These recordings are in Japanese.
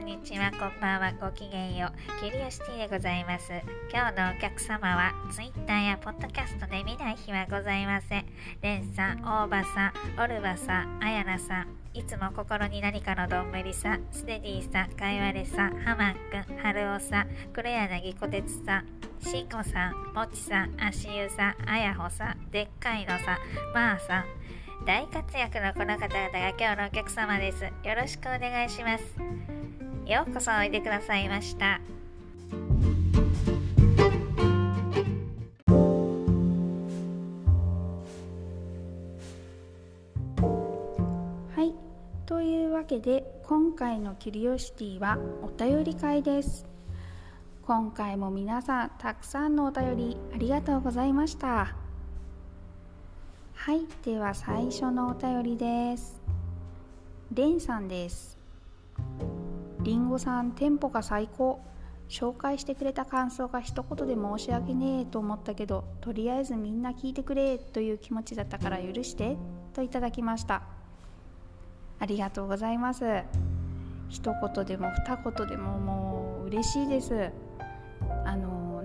んにちは、こんばんは、ごきげんよう。キュリオシティでございます。今日のお客様は Twitter やポッドキャストで見ない日はございません。レンさん、大場さん、オルバさん、あやなさん、いつも心に何かのどんぶりさん、ステディさん、かいわれさん、ハマンくん、はるおさん、黒柳こてつさん、しこさん、もちさん、あしゆさん、あやほさん、でっかいのさん、まあさん、大活躍のこの方々が今日のお客様です。よろしくお願いします。ようこそおいでくださいました。はい、というわけで今回のキュリオシティはお便り会です。今回も皆さんたくさんのお便りありがとうございました。はい、では最初のお便りです。レンさんです。りんごさん、テンポが最高。紹介してくれた感想が一言で申し訳ねえと思ったけど、とりあえずみんな聞いてくれという気持ちだったから許してといただきました。ありがとうございます。一言でも二言でももう嬉しいです。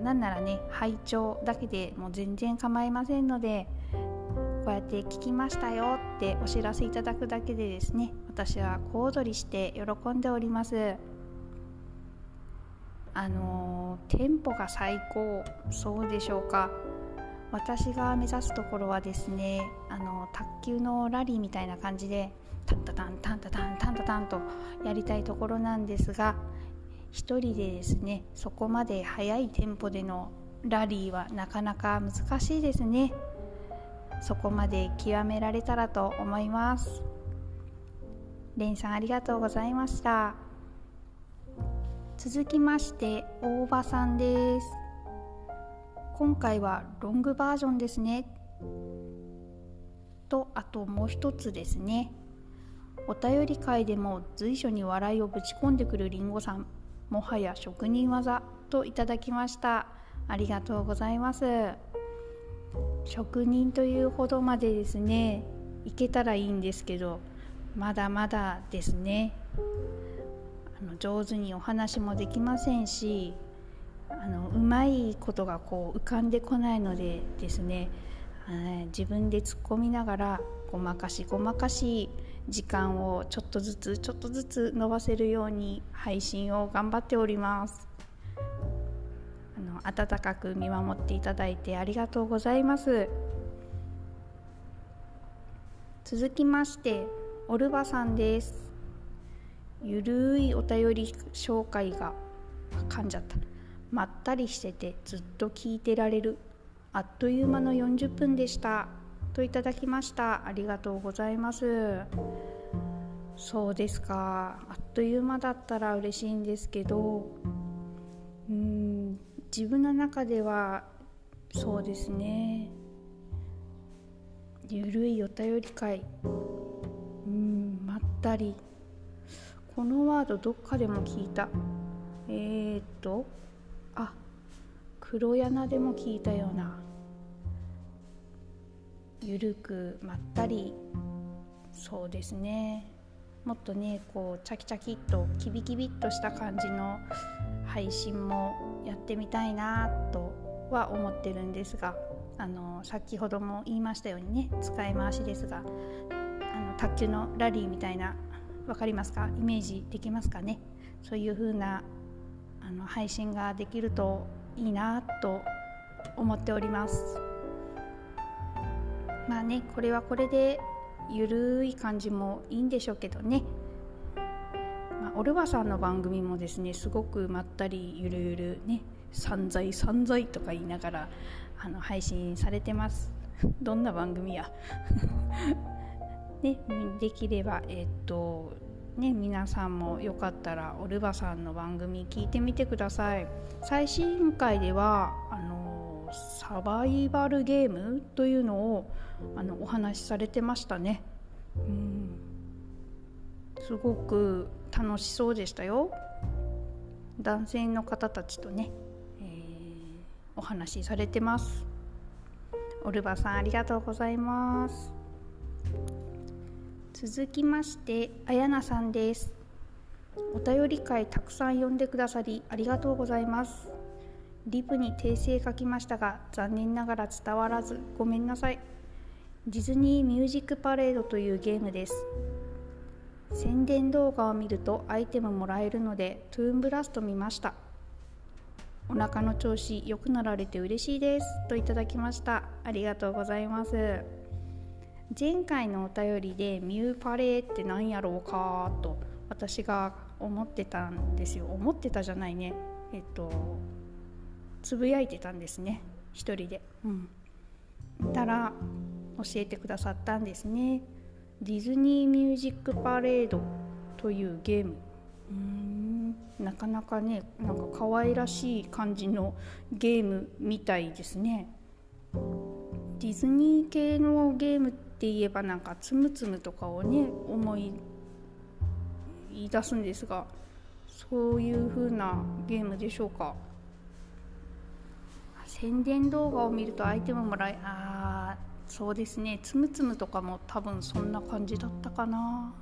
なんならね、拝聴だけでもう全然構いませんので、こうやって聞きましたよってお知らせいただくだけでですね、私は小躍りして喜んでおります。テンポが最高、そうでしょうか。私が目指すところはですね、卓球のラリーみたいな感じでタンタタンタンタタンタンタタンとやりたいところなんですが、一人でですね、そこまで速いテンポでのラリーはなかなか難しいですね。そこまで極められたらと思います。レンさん、ありがとうございました。続きまして大場さんです。今回はロングバージョンですねと、あともう一つですね。お便り会でも随所に笑いをぶち込んでくるリンゴさん、もはや職人技といただきました。ありがとうございます。職人というほどまでですね、いけたらいいんですけど、まだまだですね。上手にお話もできませんし、うまいことがこう浮かんでこないのでですね、自分で突っ込みながらごまかし時間をちょっとずつ伸ばせるように配信を頑張っております。温かく見守っていただいてありがとうございます。続きましてオルバさんです。ゆるいお便り紹介がまったりしててずっと聞いてられる、あっという間の40分でしたといただきました。ありがとうございます。そうですか、あっという間だったら嬉しいんですけど、自分の中ではそうですね、ゆるいお便り会、まったり、このワードどっかでも聞いた、黒柳でも聞いたような、ゆるくまったり、そうですね、もっとね、こうチャキチャキっとキビキビっとした感じの配信もやってみたいなとは思ってるんですが、先ほども言いましたようにね、使い回しですが、卓球のラリーみたいな、わかりますか、イメージできますかね。そういう風な配信ができるといいなと思っております。まあね、これはこれでゆるい感じもいいんでしょうけどね。オルバさんの番組もですね、すごくまったりゆるゆるね、散財とか言いながら配信されてます。どんな番組や、ね、できればね、皆さんもよかったらオルバさんの番組聞いてみてください。最新回ではサバイバルゲームというのをお話しされてましたね。すごく楽しそうでしたよ。男性の方たちとね、お話しされてます。オルバさん、ありがとうございます。続きましてあやなさんです。お便り会たくさん読んでくださりありがとうございます。リプに訂正書きましたが、残念ながら伝わらずごめんなさい。ディズニーミュージックパレードというゲームです。宣伝動画を見るとアイテムもらえるので、トゥーンブラスト見ました。お腹の調子良くなられて嬉しいですといただきました。ありがとうございます。前回のお便りでミューパレーってなんやろうかと私が思ってたんですよ。思ってたじゃないね、つぶやいてたんですね、一人で。たら教えてくださったんですね。ディズニーミュージックパレードというゲーム。なかなかね、なんか可愛らしい感じのゲームみたいですね。ディズニー系のゲームって言えばなんかつむつむとかをね思い出すんですが、そういう風なゲームでしょうか。宣伝動画を見るとアイテムもらえ、そうですね、つむつむとかも多分そんな感じだったかな。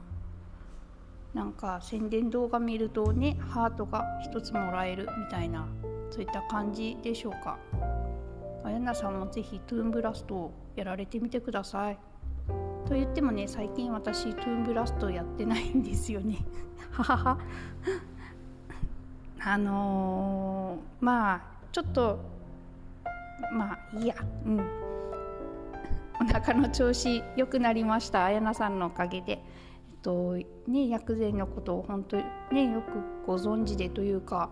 なんか宣伝動画見るとね、ハートが一つもらえるみたいな、そういった感じでしょうか。あやなさんもぜひトゥーンブラストをやられてみてください。と言ってもね、最近私トゥーンブラストやってないんですよね。ははは。お腹の調子良くなりました。あやなさんのおかげで、薬膳のことを本当にねよくご存知でというか、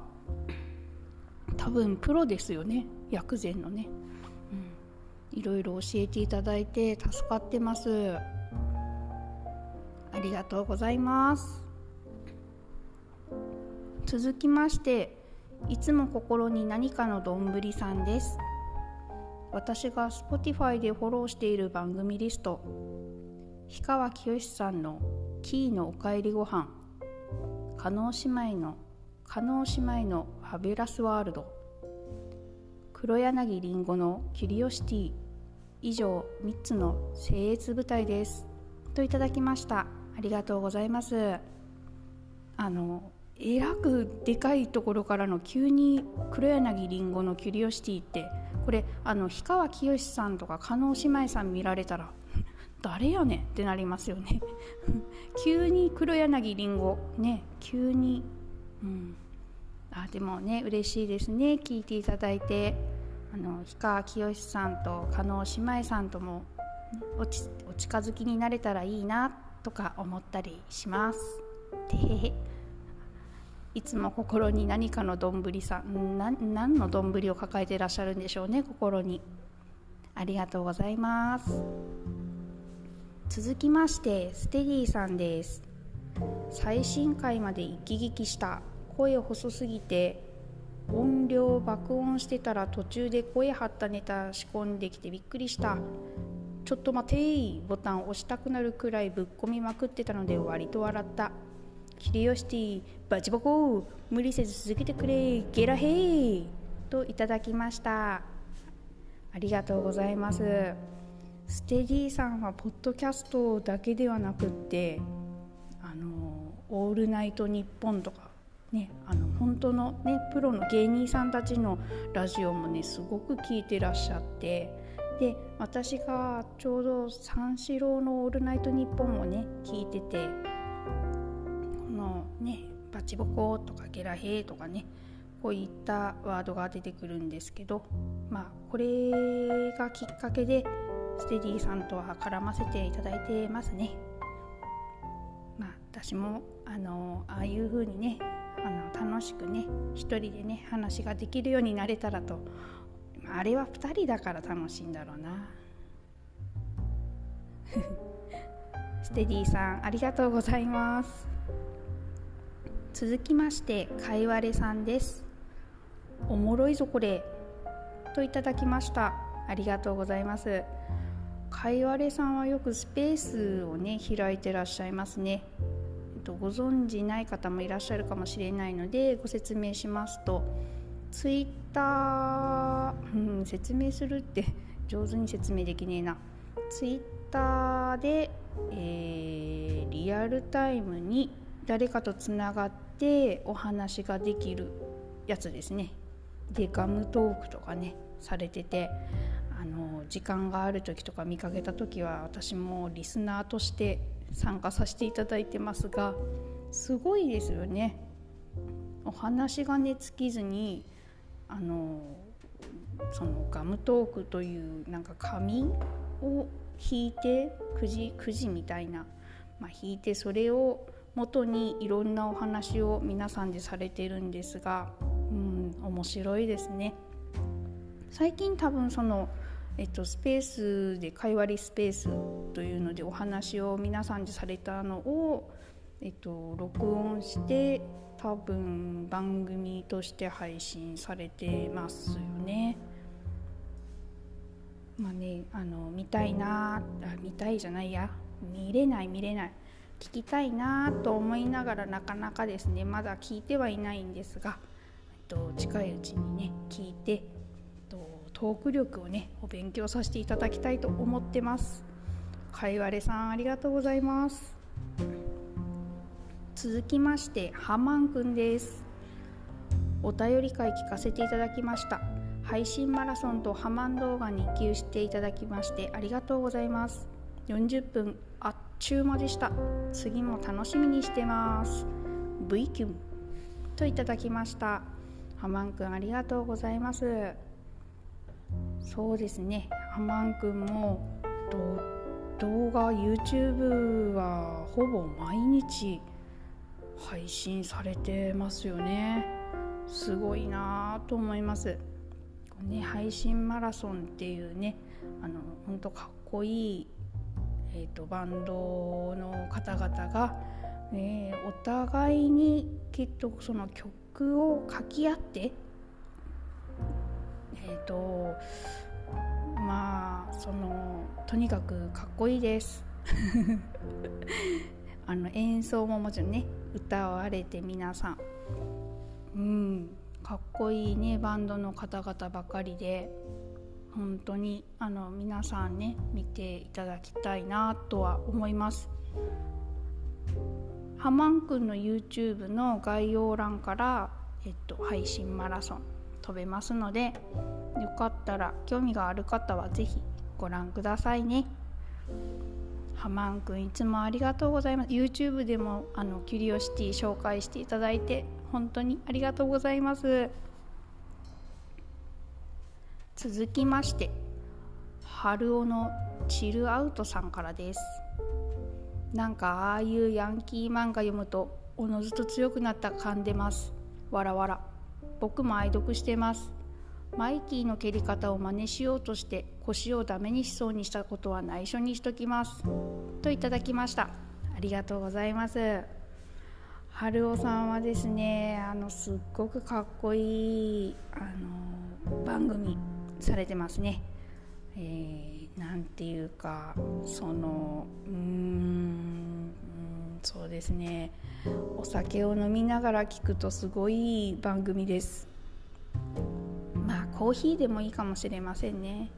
多分プロですよね、薬膳のね。いろいろ教えていただいて助かってます。ありがとうございます。続きまして、いつも心に何かのどんぶりさんです。私が Spotify でフォローしている番組リスト、氷川きよしさんのキーのおかえりご飯、叶姉妹のファビュラスワールド、黒柳りんごのキュリオシティ、以上3つの精鋭舞台ですといただきました。ありがとうございます。えらくでかいところからの急に黒柳りんごのキュリオシティって、これ氷川きよしさんとか叶姉妹さん見られたら誰やねんってなりますよね。急に黒柳りんごね、急に、でもね嬉しいですね、聞いていただいて。氷川きよしさんと叶姉妹さんともお近づきになれたらいいなとか思ったりします。てへへ。いつも心に何かのどんぶりさん、何のどんぶりを抱えていらっしゃるんでしょうね、心に。ありがとうございます。続きまして、ステディさんです。最新回まで生き生きした。声細すぎて音量爆音してたら途中で声張ったネタ仕込んできてびっくりした。ちょっと待てーボタン押したくなるくらいぶっこみまくってたので割と笑った。キュリオシティバチボコ、無理せず続けてくれゲラヘイといただきました。ありがとうございます。ステディさんはポッドキャストだけではなくってオールナイトニッポンとかね、本当の、ね、プロの芸人さんたちのラジオもねすごく聞いてらっしゃって、で私がちょうど三四郎のオールナイトニッポンをね聞いてて、バチボコとかゲラヘとかね、こういったワードが出てくるんですけど、これがきっかけでステディさんとは絡ませていただいてますね。私もああいう風にね楽しくね一人でね話ができるようになれたらと、あれは2人だから楽しいんだろうな。ステディさんありがとうございます。続きまして、かいわれさんです。おもろいぞこれといただきました。ありがとうございます。かいわれさんはよくスペースをね開いてらっしゃいますね。ご存じない方もいらっしゃるかもしれないのでご説明しますと、ツイッター、説明するって上手に説明できねえな。ツイッターで、リアルタイムに誰かとつながっでお話ができるやつですね。でガムトークとかねされてて、時間がある時とか見かけた時は私もリスナーとして参加させていただいてますが、すごいですよね。お話がね尽きずにそのガムトークというなんか紙を引いてくじみたいな、引いてそれを元にいろんなお話を皆さんでされているんですが、面白いですね。最近多分その、スペースで会話りスペースというのでお話を皆さんでされたのを、録音して多分番組として配信されてますよね。見れない聞きたいなと思いながらなかなかですねまだ聞いてはいないんですが、近いうちにね聞いてトーク力をねお勉強させていただきたいと思ってます。かいわれさんありがとうございます。続きましてハマンくんです。お便り会聞かせていただきました。配信マラソンとハマン動画に寄付していただきましてありがとうございます。40分あっちゅう間でした。次も楽しみにしてます。 V キュンといただきました。ハマンくんありがとうございます。そうですね、ハマンくんも動画 YouTube はほぼ毎日配信されてますよね。すごいなと思います、配信マラソンっていうねほんとかっこいい、バンドの方々が、お互いにきっとその曲を書き合ってとにかくかっこいいです演奏ももちろんね歌われて皆さん、かっこいいねバンドの方々ばかりで、本当に皆さんね見ていただきたいなとは思います。ハマンくんの YouTube の概要欄から、配信マラソン飛べますので、よかったら興味がある方はぜひご覧くださいね。ハマンくんいつもありがとうございます。 YouTube でもキュリオシティ紹介していただいて本当にありがとうございます。続きまして春尾のチルアウトさんからです。なんかああいうヤンキー漫画読むとおのずと強くなった感出ます。わらわら、僕も愛読してます。マイキーの蹴り方を真似しようとして腰をダメにしそうにしたことは内緒にしときますといただきました。ありがとうございます。春尾さんはですねすっごくかっこいい番組されてますね。なんていうかそうですね、お酒を飲みながら聞くとすごい番組です。コーヒーでもいいかもしれませんね。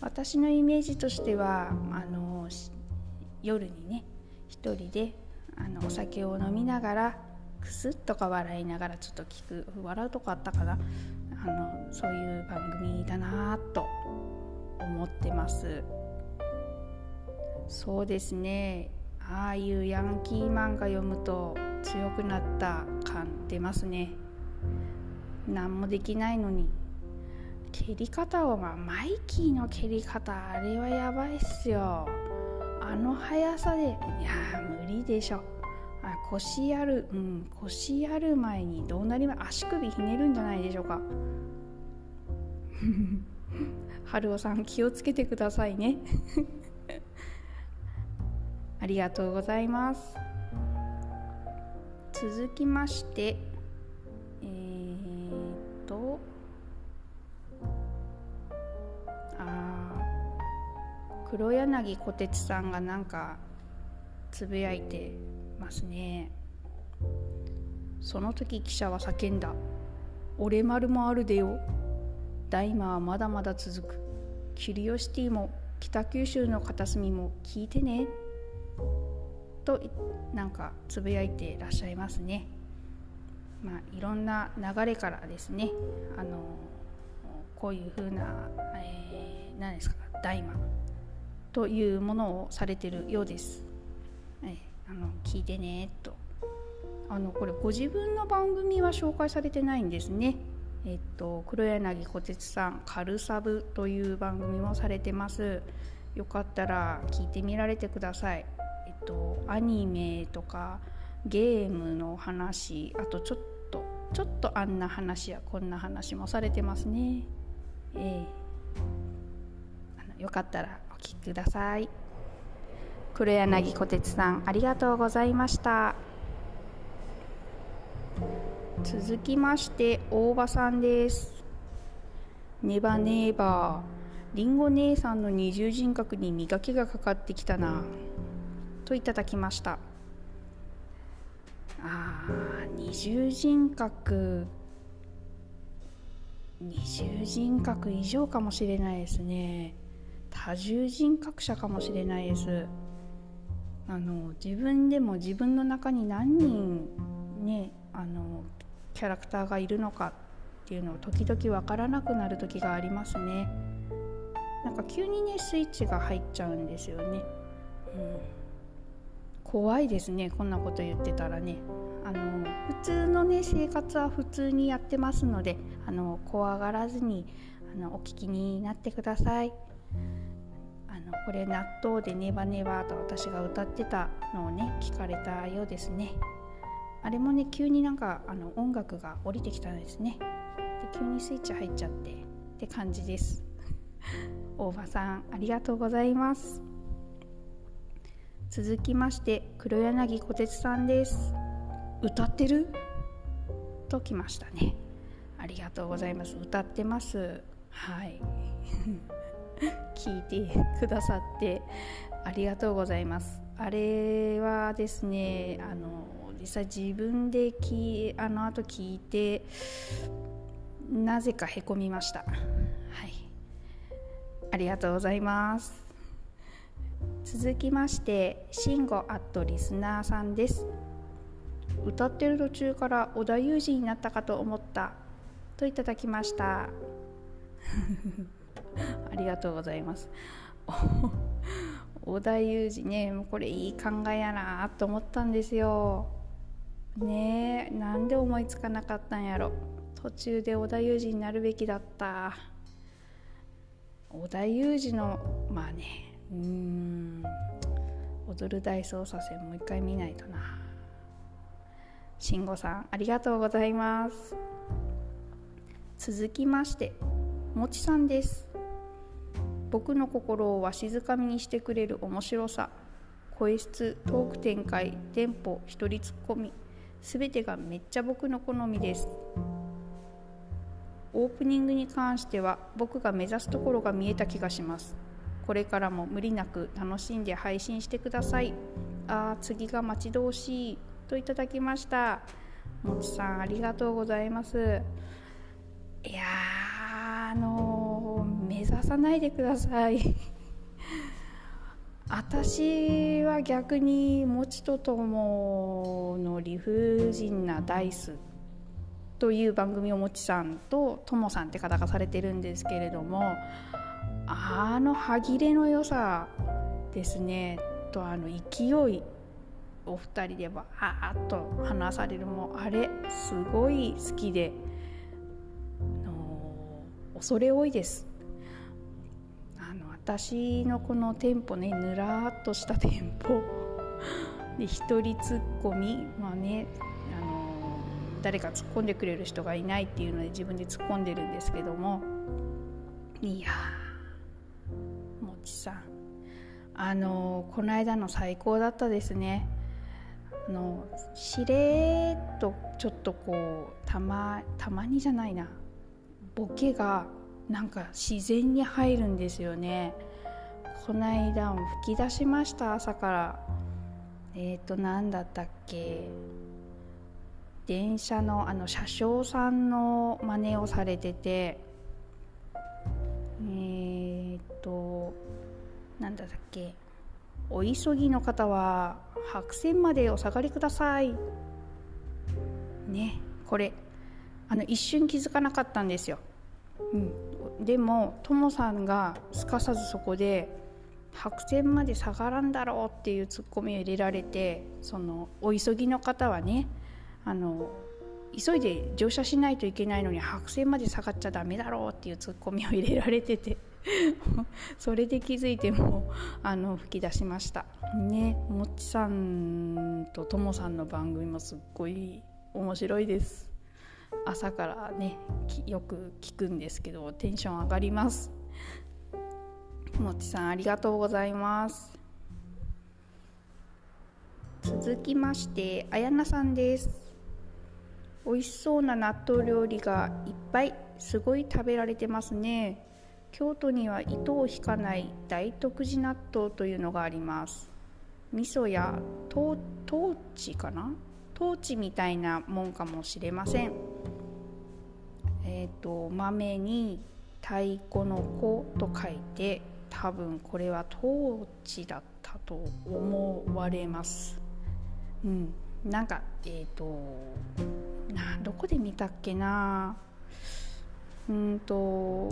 私のイメージとしては夜にね一人でお酒を飲みながらクスッとか笑いながらちょっと聞く、笑うとこあったかな、そういう番組だなと思ってます。そうですね、ああいうヤンキー漫画読むと強くなった感出ますね。何もできないのに蹴り方を、マイキーの蹴り方あれはやばいっすよ。あの速さでいや無理でしょ。腰やる前にどうなります？足首ひねるんじゃないでしょうか春尾さん気をつけてくださいねありがとうございます。続きまして黒柳小鉄さんがなんかつぶやいてますね。その時記者は叫んだ。俺丸もあるでよ。大麻はまだまだ続く。キュリオシティも北九州の片隅も聞いてね。となんかつぶやいてらっしゃいますね。いろんな流れからですね、こういう風な、何ですか、大麻というものをされているようです。聞いてねと。これご自分の番組は紹介されてないんですね。黒柳小鉄さんカルサブという番組もされてます。よかったら聞いてみられてください。アニメとかゲームの話、あとちょっとあんな話やこんな話もされてますね。よかったらお聞きください。黒柳小鉄さんありがとうございました。続きまして大場さんです。ネバネーバー、りんご姉さんの二重人格に磨きがかかってきたなといただきました。二重人格以上かもしれないですね。多重人格者かもしれないです。自分でも自分の中に何人ね、キャラクターがいるのかっていうのを時々わからなくなる時がありますね。なんか急にねスイッチが入っちゃうんですよね、怖いですね、こんなこと言ってたらね。普通のね生活は普通にやってますので、怖がらずにお聞きになってください。これ納豆でネバネバと私が歌ってたのをね聞かれたようですね。あれもね急になんか音楽が降りてきたんですね。で急にスイッチ入っちゃってって感じです。大場さんありがとうございます。続きまして黒柳小鉄さんです。歌ってるときましたね。ありがとうございます。歌ってます、はい。聞いてくださってありがとうございます。あれはですね、実際自分であの後聞いてなぜかへこみました、はい、ありがとうございます。続きましてしんごリスナーさんです。歌ってる途中から織田裕二になったかと思ったといただきました。ありがとうございます。織田裕二ね、もうこれいい考えやなと思ったんですよね。なんで思いつかなかったんやろ。途中で織田裕二になるべきだった。織田裕二のまあね、踊る大捜査線もう一回見ないとな。慎吾さんありがとうございます。続きましてもちさんです。僕の心をわしづかみにしてくれる面白さ、声質、トーク展開、テンポ、一人ツッコミ、すべてがめっちゃ僕の好みです。オープニングに関しては僕が目指すところが見えた気がします。これからも無理なく楽しんで配信してください。次が待ち遠しいといただきました。もちさんありがとうございます。いやー、目指さないでください。私は逆にもちとともの理不尽なダイスという番組をもちさんとともさんって方がされてるんですけれども、歯切れの良さですねと、勢い、お二人でバーッと話される、もうあれすごい好きで、恐れ多いです。私のこのテンポね、ぬらーっとしたテンポで一人ツッコミ、まあね、誰か突っ込んでくれる人がいないっていうので自分で突っ込んでるんですけども、いやー、もちさん、この間の最高だったですね。しれーっとちょっとこうたまにじゃないな、ボケがなんか自然に入るんですよね。この間も吹き出しました、朝から。何だったっけ、電車の車掌さんの真似をされてて、なんだっけ、お急ぎの方は白線までお下がりくださいね、これ一瞬気づかなかったんですよ、でもともさんがすかさずそこで白線まで下がらんだろうっていうツッコミを入れられて、そのお急ぎの方はね急いで乗車しないといけないのに白線まで下がっちゃダメだろうっていうツッコミを入れられててそれで気づいても吹き出しましたね。もっちさんとともさんの番組もすっごい面白いです。朝からねよく聞くんですけどテンション上がります。もっちさんありがとうございます。続きましてあやなさんです。美味しそうな納豆料理がいっぱいすごい食べられてますね。京都には糸を引かない大徳寺納豆というのがあります。味噌やトーチみたいなもんかもしれません。豆に太鼓の子と書いて多分これはトーチだったと思われます。どこで見たっけな。ど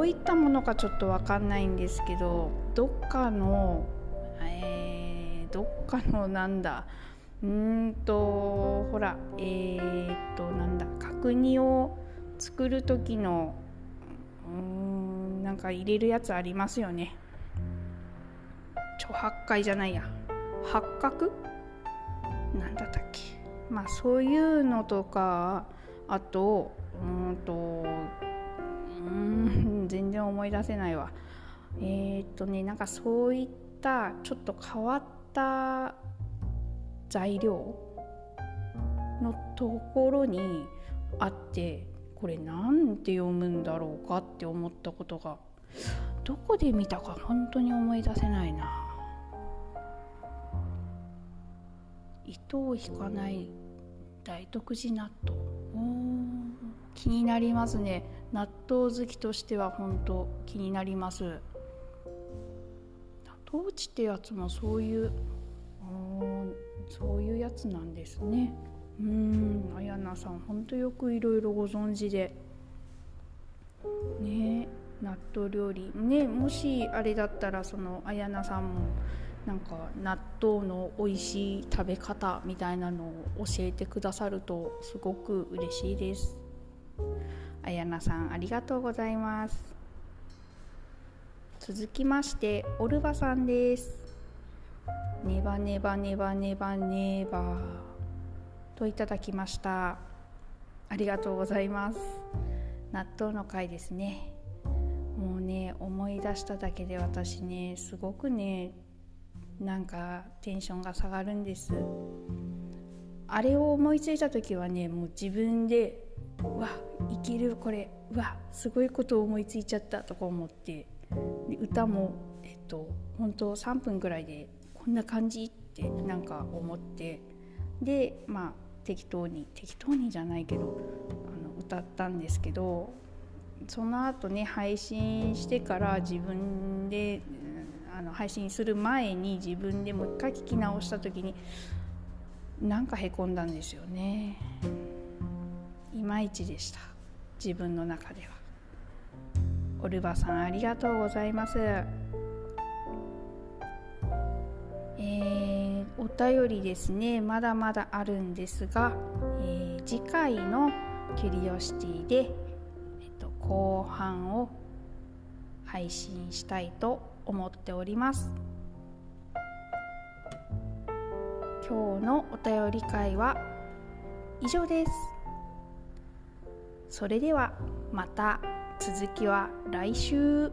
ういったものかちょっと分かんないんですけど、どっかの角煮を作る時の入れるやつありますよね。八角なんだったっけ。そういうのとか、あと全然思い出せないわ。そういったちょっと変わった材料のところにあって、これなんて読むんだろうかって思ったことが、どこで見たか本当に思い出せないな。糸を引かない大徳寺納豆、気になりますね。納豆好きとしては本当気になります。納豆地ってやつもそういうやつなんですね。あやなさん本当よくいろいろご存知でね。納豆料理ね、もしあれだったらそのあやなさんも納豆の美味しい食べ方みたいなのを教えてくださるとすごく嬉しいです。あやなさんありがとうございます。続きましてオルバさんです。ネバネバネバネバネバといただきました。ありがとうございます。納豆の回ですね。もうね思い出しただけで私ねすごくねテンションが下がるんです。あれを思いついた時はねもう自分でいけるこれすごいことを思いついちゃったとか思って、で歌も本当3分くらいでこんな感じって思って、で適当にじゃないけど歌ったんですけど、その後ね配信してから自分で配信する前に自分でもう一回聞き直した時にへこんだんですよね。いまいちでした自分の中では。オルバさんありがとうございます。お便りですねまだまだあるんですが、次回のキュリオシティで、後半を配信したいと思っております。今日のお便り会は以上です。それではまた続きは来週。